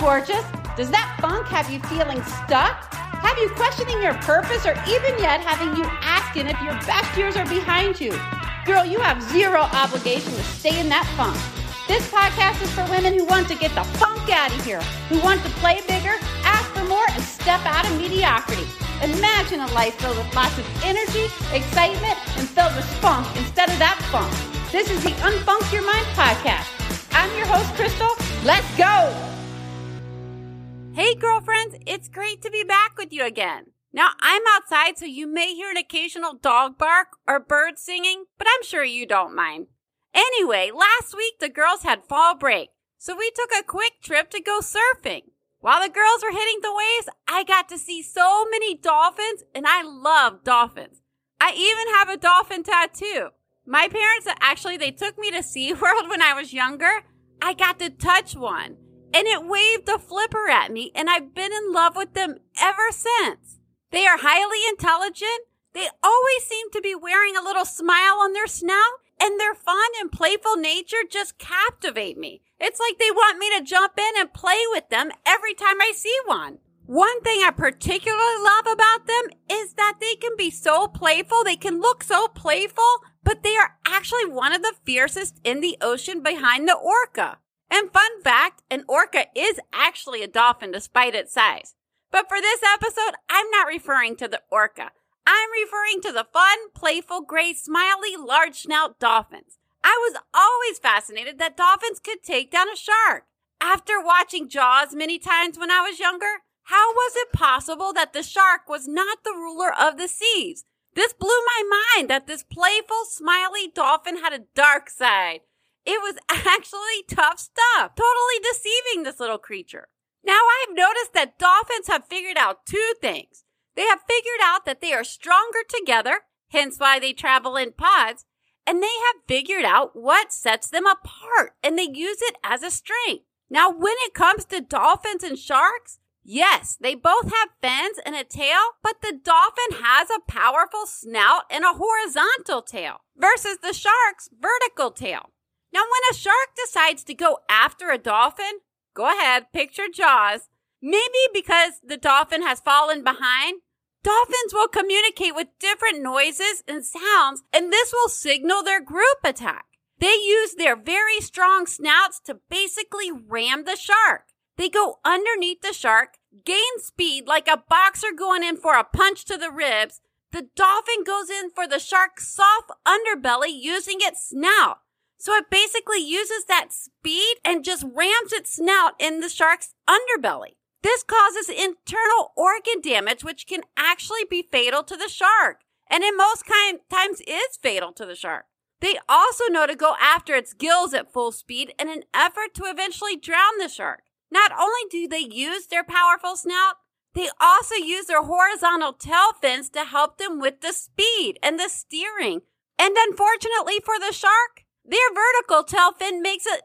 gorgeous? Does that funk have you feeling stuck? Have you questioning your purpose, or even yet having you acting if your best years are behind you? Girl, you have zero obligation to stay in that funk. This podcast is for women who want to get the funk out of here, who want to play bigger, ask for more, and step out of mediocrity. Imagine a life filled with lots of energy, excitement, and filled with funk instead of that funk. This is the Unfunk Your Mind podcast. I'm your host, Crystal. Let's go! Hey, girlfriends. It's great to be back with you again. Now, I'm outside, so you may hear an occasional dog bark or bird singing, but I'm sure you don't mind. Anyway, last week the girls had fall break, so we took a quick trip to go surfing. While the girls were hitting the waves, I got to see so many dolphins, and I love dolphins. I even have a dolphin tattoo. My parents, actually, they took me to SeaWorld when I was younger. I got to touch one, and it waved a flipper at me, and I've been in love with them ever since. They are highly intelligent. They always seem to be wearing a little smile on their snout. And their fun and playful nature just captivate me. It's like they want me to jump in and play with them every time I see one. One thing I particularly love about them is that they can be so playful, they can look so playful, but they are actually one of the fiercest in the ocean behind the orca. And fun fact, an orca is actually a dolphin despite its size. But for this episode, I'm not referring to the orca. I'm referring to the fun, playful, gray, smiley, large-snout dolphins. I was always fascinated that dolphins could take down a shark. After watching Jaws many times when I was younger, how was it possible that the shark was not the ruler of the seas? This blew my mind that this playful, smiley dolphin had a dark side. It was actually tough stuff, totally deceiving this little creature. Now I've noticed that dolphins have figured out two things. They have figured out that they are stronger together, hence why they travel in pods, and they have figured out what sets them apart, and they use it as a strength. Now, when it comes to dolphins and sharks, yes, they both have fins and a tail, but the dolphin has a powerful snout and a horizontal tail versus the shark's vertical tail. Now, when a shark decides to go after a dolphin, go ahead, picture Jaws, maybe because the dolphin has fallen behind, dolphins will communicate with different noises and sounds, and this will signal their group attack. They use their very strong snouts to basically ram the shark. They go underneath the shark, gain speed like a boxer going in for a punch to the ribs. The dolphin goes in for the shark's soft underbelly using its snout. So it basically uses that speed and just rams its snout in the shark's underbelly. This causes internal organ damage, which can actually be fatal to the shark, and in most times is fatal to the shark. They also know to go after its gills at full speed in an effort to eventually drown the shark. Not only do they use their powerful snout, they also use their horizontal tail fins to help them with the speed and the steering. And unfortunately for the shark, their vertical tail fin makes them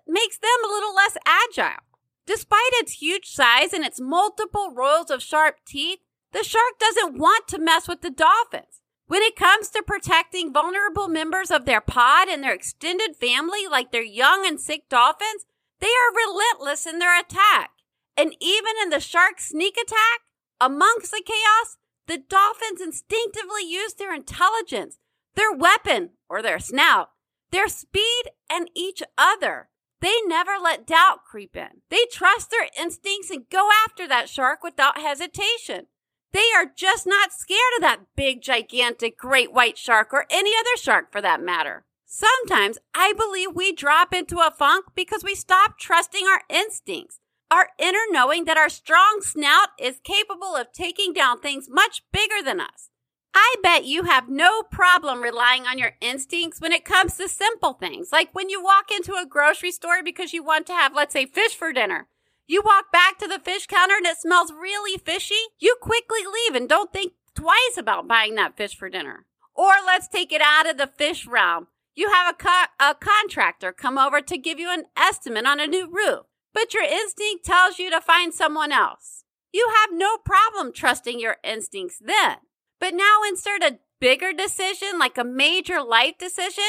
a little less agile. Despite its huge size and its multiple rows of sharp teeth, the shark doesn't want to mess with the dolphins. When it comes to protecting vulnerable members of their pod and their extended family, like their young and sick dolphins, they are relentless in their attack. And even in the shark's sneak attack, amongst the chaos, the dolphins instinctively use their intelligence, their weapon, or their snout, their speed, and each other. They never let doubt creep in. They trust their instincts and go after that shark without hesitation. They are just not scared of that big, gigantic, great white shark or any other shark for that matter. Sometimes I believe we drop into a funk because we stop trusting our instincts, our inner knowing that our strong snout is capable of taking down things much bigger than us. I bet you have no problem relying on your instincts when it comes to simple things. Like when you walk into a grocery store because you want to have, let's say, fish for dinner. You walk back to the fish counter and it smells really fishy. You quickly leave and don't think twice about buying that fish for dinner. Or let's take it out of the fish realm. You have a contractor come over to give you an estimate on a new roof, but your instinct tells you to find someone else. You have no problem trusting your instincts then. But now insert a bigger decision, like a major life decision.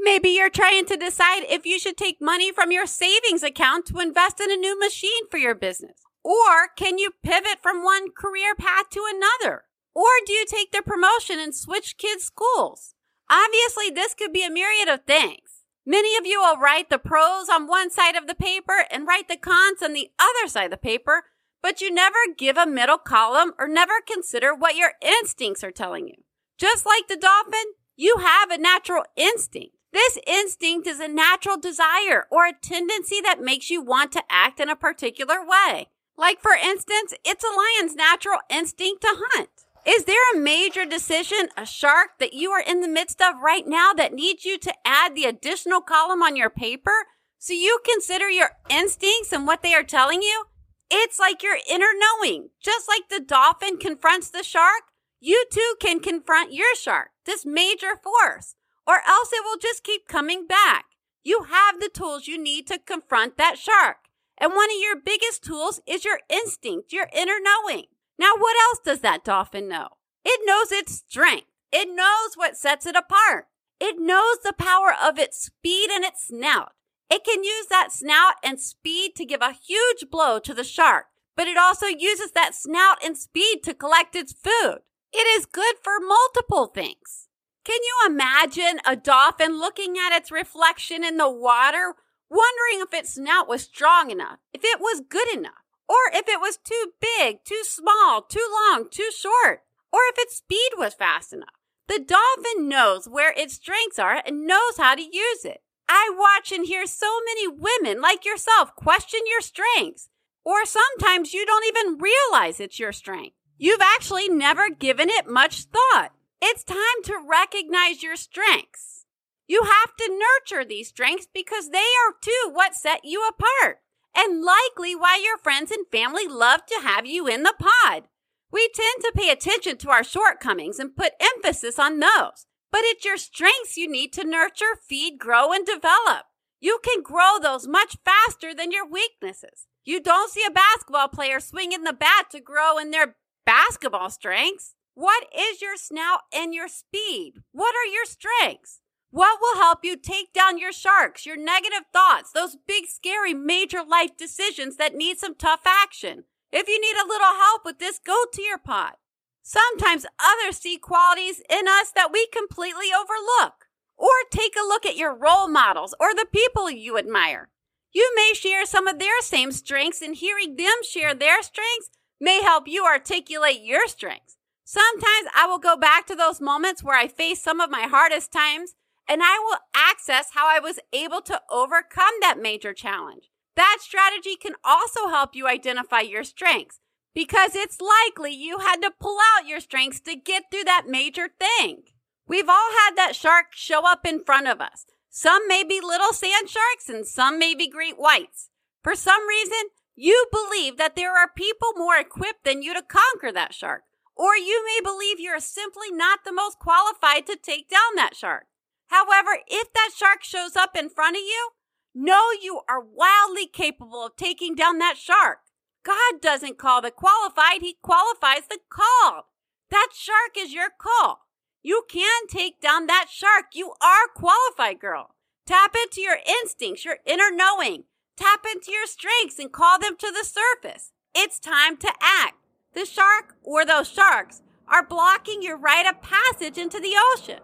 Maybe you're trying to decide if you should take money from your savings account to invest in a new machine for your business. Or can you pivot from one career path to another? Or do you take the promotion and switch kids' schools? Obviously, this could be a myriad of things. Many of you will write the pros on one side of the paper and write the cons on the other side of the paper, but you never give a middle column or never consider what your instincts are telling you. Just like the dolphin, you have a natural instinct. This instinct is a natural desire or a tendency that makes you want to act in a particular way. Like, for instance, it's a lion's natural instinct to hunt. Is there a major decision, a shark, that you are in the midst of right now that needs you to add the additional column on your paper? So you consider your instincts and what they are telling you? It's like your inner knowing. Just like the dolphin confronts the shark, you too can confront your shark, this major force, or else it will just keep coming back. You have the tools you need to confront that shark. And one of your biggest tools is your instinct, your inner knowing. Now, what else does that dolphin know? It knows its strength. It knows what sets it apart. It knows the power of its speed and its snout. It can use that snout and speed to give a huge blow to the shark, but it also uses that snout and speed to collect its food. It is good for multiple things. Can you imagine a dolphin looking at its reflection in the water, wondering if its snout was strong enough, if it was good enough, or if it was too big, too small, too long, too short, or if its speed was fast enough? The dolphin knows where its strengths are and knows how to use it. I watch and hear so many women like yourself question your strengths, or sometimes you don't even realize it's your strength. You've actually never given it much thought. It's time to recognize your strengths. You have to nurture these strengths because they are too what set you apart, and likely why your friends and family love to have you in the pod. We tend to pay attention to our shortcomings and put emphasis on those. But it's your strengths you need to nurture, feed, grow, and develop. You can grow those much faster than your weaknesses. You don't see a basketball player swinging the bat to grow in their basketball strengths. What is your snout and your speed? What are your strengths? What will help you take down your sharks, your negative thoughts, those big, scary, major life decisions that need some tough action? If you need a little help with this, go to your pod. Sometimes others see qualities in us that we completely overlook. Or take a look at your role models or the people you admire. You may share some of their same strengths, and hearing them share their strengths may help you articulate your strengths. Sometimes I will go back to those moments where I faced some of my hardest times, and I will access how I was able to overcome that major challenge. That strategy can also help you identify your strengths, because it's likely you had to pull out your strengths to get through that major thing. We've all had that shark show up in front of us. Some may be little sand sharks and some may be great whites. For some reason, you believe that there are people more equipped than you to conquer that shark. Or you may believe you're simply not the most qualified to take down that shark. However, if that shark shows up in front of you, know you are wildly capable of taking down that shark. God doesn't call the qualified, he qualifies the called. That shark is your call. You can take down that shark. You are qualified, girl. Tap into your instincts, your inner knowing. Tap into your strengths and call them to the surface. It's time to act. The shark or those sharks are blocking your rite of passage into the ocean.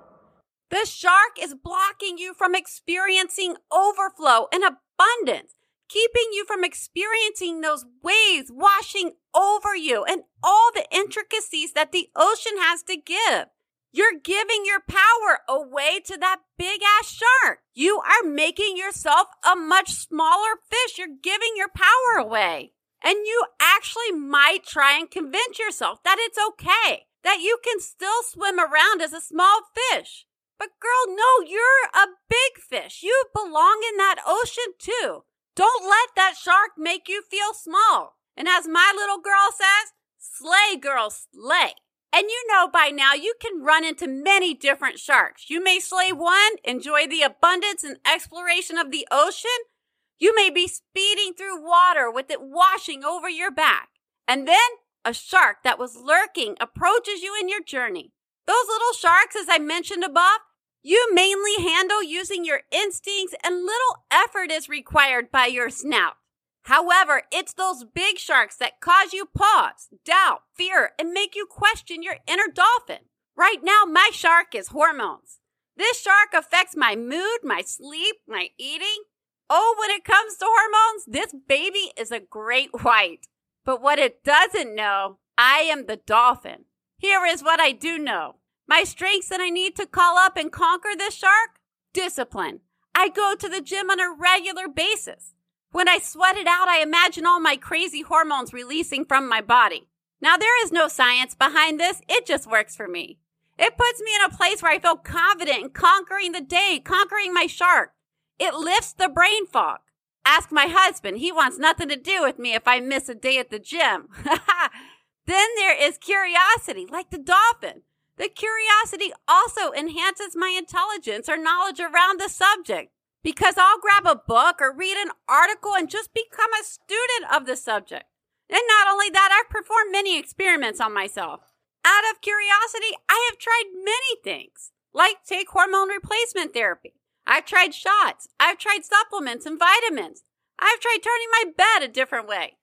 The shark is blocking you from experiencing overflow and abundance, keeping you from experiencing those waves washing over you and all the intricacies that the ocean has to give. You're giving your power away to that big-ass shark. You are making yourself a much smaller fish. You're giving your power away. And you actually might try and convince yourself that it's okay, that you can still swim around as a small fish. But girl, no, you're a big fish. You belong in that ocean too. Don't let that shark make you feel small. And as my little girl says, slay, girl, slay. And you know by now you can run into many different sharks. You may slay one, enjoy the abundance and exploration of the ocean. You may be speeding through water with it washing over your back. And then a shark that was lurking approaches you in your journey. Those little sharks, as I mentioned above, You mainly handle using your instincts, and little effort is required by your snout. However, it's those big sharks that cause you pause, doubt, fear, and make you question your inner dolphin. Right now, my shark is hormones. This shark affects my mood, my sleep, my eating. Oh, when it comes to hormones, this baby is a great white. But what it doesn't know, I am the dolphin. Here is what I do know. My strengths that I need to call up and conquer this shark? Discipline. I go to the gym on a regular basis. When I sweat it out, I imagine all my crazy hormones releasing from my body. Now, there is no science behind this. It just works for me. It puts me in a place where I feel confident in conquering the day, conquering my shark. It lifts the brain fog. Ask my husband. He wants nothing to do with me if I miss a day at the gym. Then there is curiosity, like the dolphin. The curiosity also enhances my intelligence or knowledge around the subject, because I'll grab a book or read an article and just become a student of the subject. And not only that, I've performed many experiments on myself. Out of curiosity, I have tried many things, like take hormone replacement therapy. I've tried shots. I've tried supplements and vitamins. I've tried turning my bed a different way.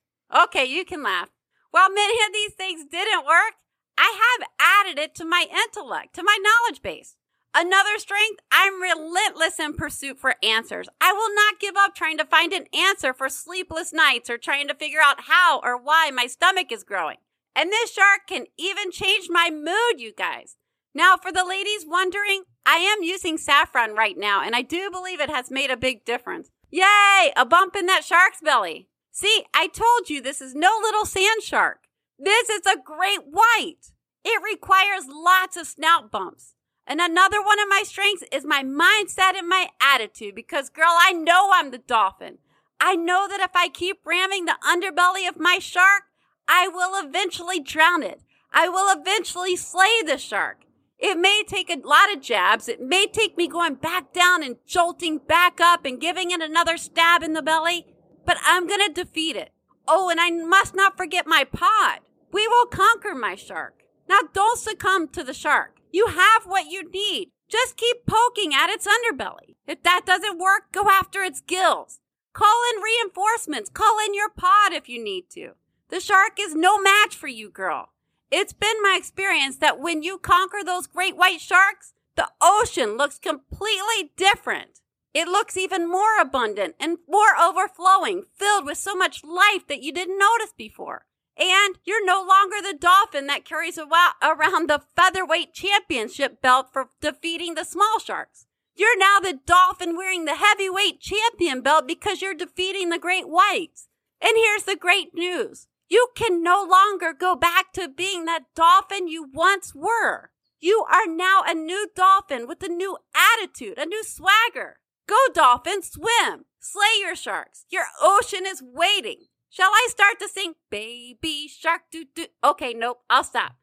Okay, you can laugh. While many of these things didn't work, I have added it to my intellect, to my knowledge base. Another strength, I'm relentless in pursuit for answers. I will not give up trying to find an answer for sleepless nights or trying to figure out how or why my stomach is growing. And this shark can even change my mood, you guys. Now, for the ladies wondering, I am using saffron right now, and I do believe it has made a big difference. Yay, a bump in that shark's belly. See, I told you this is no little sand shark. This is a great white. It requires lots of snout bumps. And another one of my strengths is my mindset and my attitude, because, girl, I know I'm the dolphin. I know that if I keep ramming the underbelly of my shark, I will eventually drown it. I will eventually slay the shark. It may take a lot of jabs. It may take me going back down and jolting back up and giving it another stab in the belly, but I'm going to defeat it. Oh, and I must not forget my pod. We will conquer my shark. Now, don't succumb to the shark. You have what you need. Just keep poking at its underbelly. If that doesn't work, go after its gills. Call in reinforcements. Call in your pod if you need to. The shark is no match for you, girl. It's been my experience that when you conquer those great white sharks, the ocean looks completely different. It looks even more abundant and more overflowing, filled with so much life that you didn't notice before. And you're no longer the dolphin that carries around the featherweight championship belt for defeating the small sharks. You're now the dolphin wearing the heavyweight champion belt because you're defeating the great whites. And here's the great news. You can no longer go back to being that dolphin you once were. You are now a new dolphin with a new attitude, a new swagger. Go, dolphin, swim. Slay your sharks. Your ocean is waiting. Shall I start to sing, baby shark doo-doo? Okay, nope, I'll stop.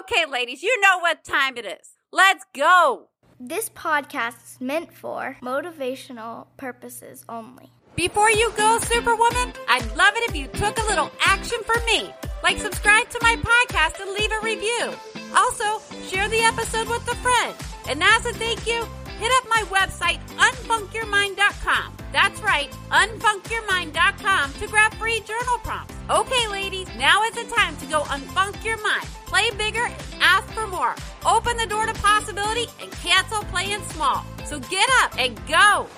Okay, ladies, you know what time it is. Let's go. This podcast is meant for motivational purposes only. Before you go, Superwoman, I'd love it if you took a little action for me. Like subscribe to my podcast and leave a review. Also, share the episode with a friend. And as a thank you, hit up my website, unfunkyourmind.com. That's right, unfunkyourmind.com to grab free journal prompts. Okay, ladies, now is the time to go unfunk your mind. Play bigger and ask for more. Open the door to possibility and cancel playing small. So get up and go.